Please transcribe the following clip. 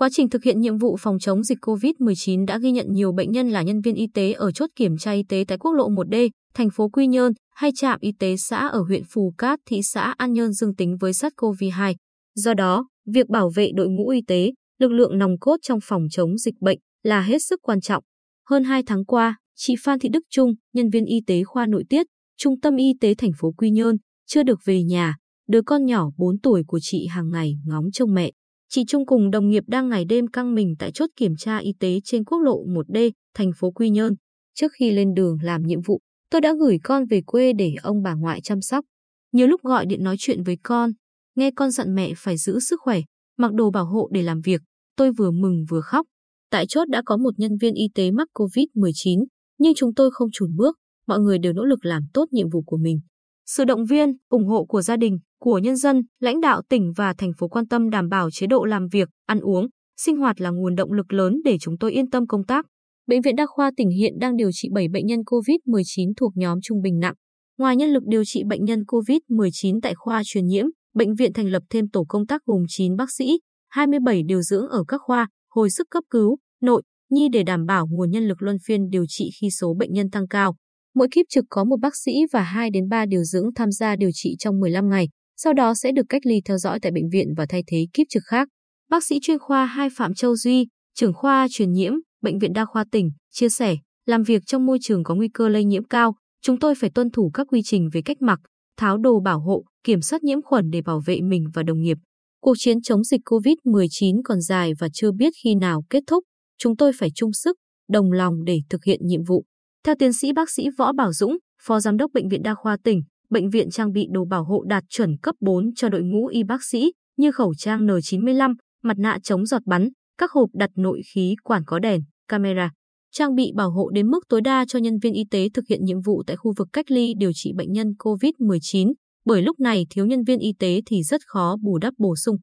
Quá trình thực hiện nhiệm vụ phòng chống dịch COVID-19 đã ghi nhận nhiều bệnh nhân là nhân viên y tế ở chốt kiểm tra y tế tại quốc lộ 1D, thành phố Quy Nhơn, hay trạm y tế xã ở huyện Phù Cát, thị xã An Nhơn dương tính với SARS-CoV-2. Do đó, việc bảo vệ đội ngũ y tế, lực lượng nòng cốt trong phòng chống dịch bệnh là hết sức quan trọng. Hơn 2 tháng qua, chị Phan Thị Đức Trung, nhân viên y tế khoa nội tiết, Trung tâm Y tế thành phố Quy Nhơn, chưa được về nhà, đứa con nhỏ 4 tuổi của chị hàng ngày ngóng trông mẹ. Chị Trung cùng đồng nghiệp đang ngày đêm căng mình tại chốt kiểm tra y tế trên quốc lộ 1D, thành phố Quy Nhơn. Trước khi lên đường làm nhiệm vụ, tôi đã gửi con về quê để ông bà ngoại chăm sóc. Nhiều lúc gọi điện nói chuyện với con, nghe con dặn mẹ phải giữ sức khỏe, mặc đồ bảo hộ để làm việc, tôi vừa mừng vừa khóc. Tại chốt đã có một nhân viên y tế mắc COVID-19, nhưng chúng tôi không chùn bước, mọi người đều nỗ lực làm tốt nhiệm vụ của mình. Sự động viên, ủng hộ của gia đình, của nhân dân, lãnh đạo tỉnh và thành phố quan tâm đảm bảo chế độ làm việc, ăn uống, sinh hoạt là nguồn động lực lớn để chúng tôi yên tâm công tác. Bệnh viện Đa khoa tỉnh hiện đang điều trị 7 bệnh nhân COVID-19 thuộc nhóm trung bình nặng. Ngoài nhân lực điều trị bệnh nhân COVID-19 tại khoa truyền nhiễm, bệnh viện thành lập thêm tổ công tác gồm 9 bác sĩ, 27 điều dưỡng ở các khoa hồi sức cấp cứu, nội, nhi để đảm bảo nguồn nhân lực luân phiên điều trị khi số bệnh nhân tăng cao. Mỗi kíp trực có một bác sĩ và 2 đến 3 điều dưỡng tham gia điều trị trong 15 ngày, sau đó sẽ được cách ly theo dõi tại bệnh viện và thay thế kíp trực khác. Bác sĩ chuyên khoa 2 Phạm Châu Duy, trưởng khoa truyền nhiễm, Bệnh viện Đa khoa tỉnh, chia sẻ, làm việc trong môi trường có nguy cơ lây nhiễm cao, chúng tôi phải tuân thủ các quy trình về cách mặc, tháo đồ bảo hộ, kiểm soát nhiễm khuẩn để bảo vệ mình và đồng nghiệp. Cuộc chiến chống dịch COVID-19 còn dài và chưa biết khi nào kết thúc, chúng tôi phải chung sức, đồng lòng để thực hiện nhiệm vụ. Theo tiến sĩ bác sĩ Võ Bảo Dũng, Phó Giám đốc Bệnh viện Đa khoa tỉnh, bệnh viện trang bị đồ bảo hộ đạt chuẩn cấp 4 cho đội ngũ y bác sĩ như khẩu trang N95, mặt nạ chống giọt bắn, các hộp đặt nội khí quản có đèn, camera, trang bị bảo hộ đến mức tối đa cho nhân viên y tế thực hiện nhiệm vụ tại khu vực cách ly điều trị bệnh nhân COVID-19, bởi lúc này thiếu nhân viên y tế thì rất khó bù đắp bổ sung.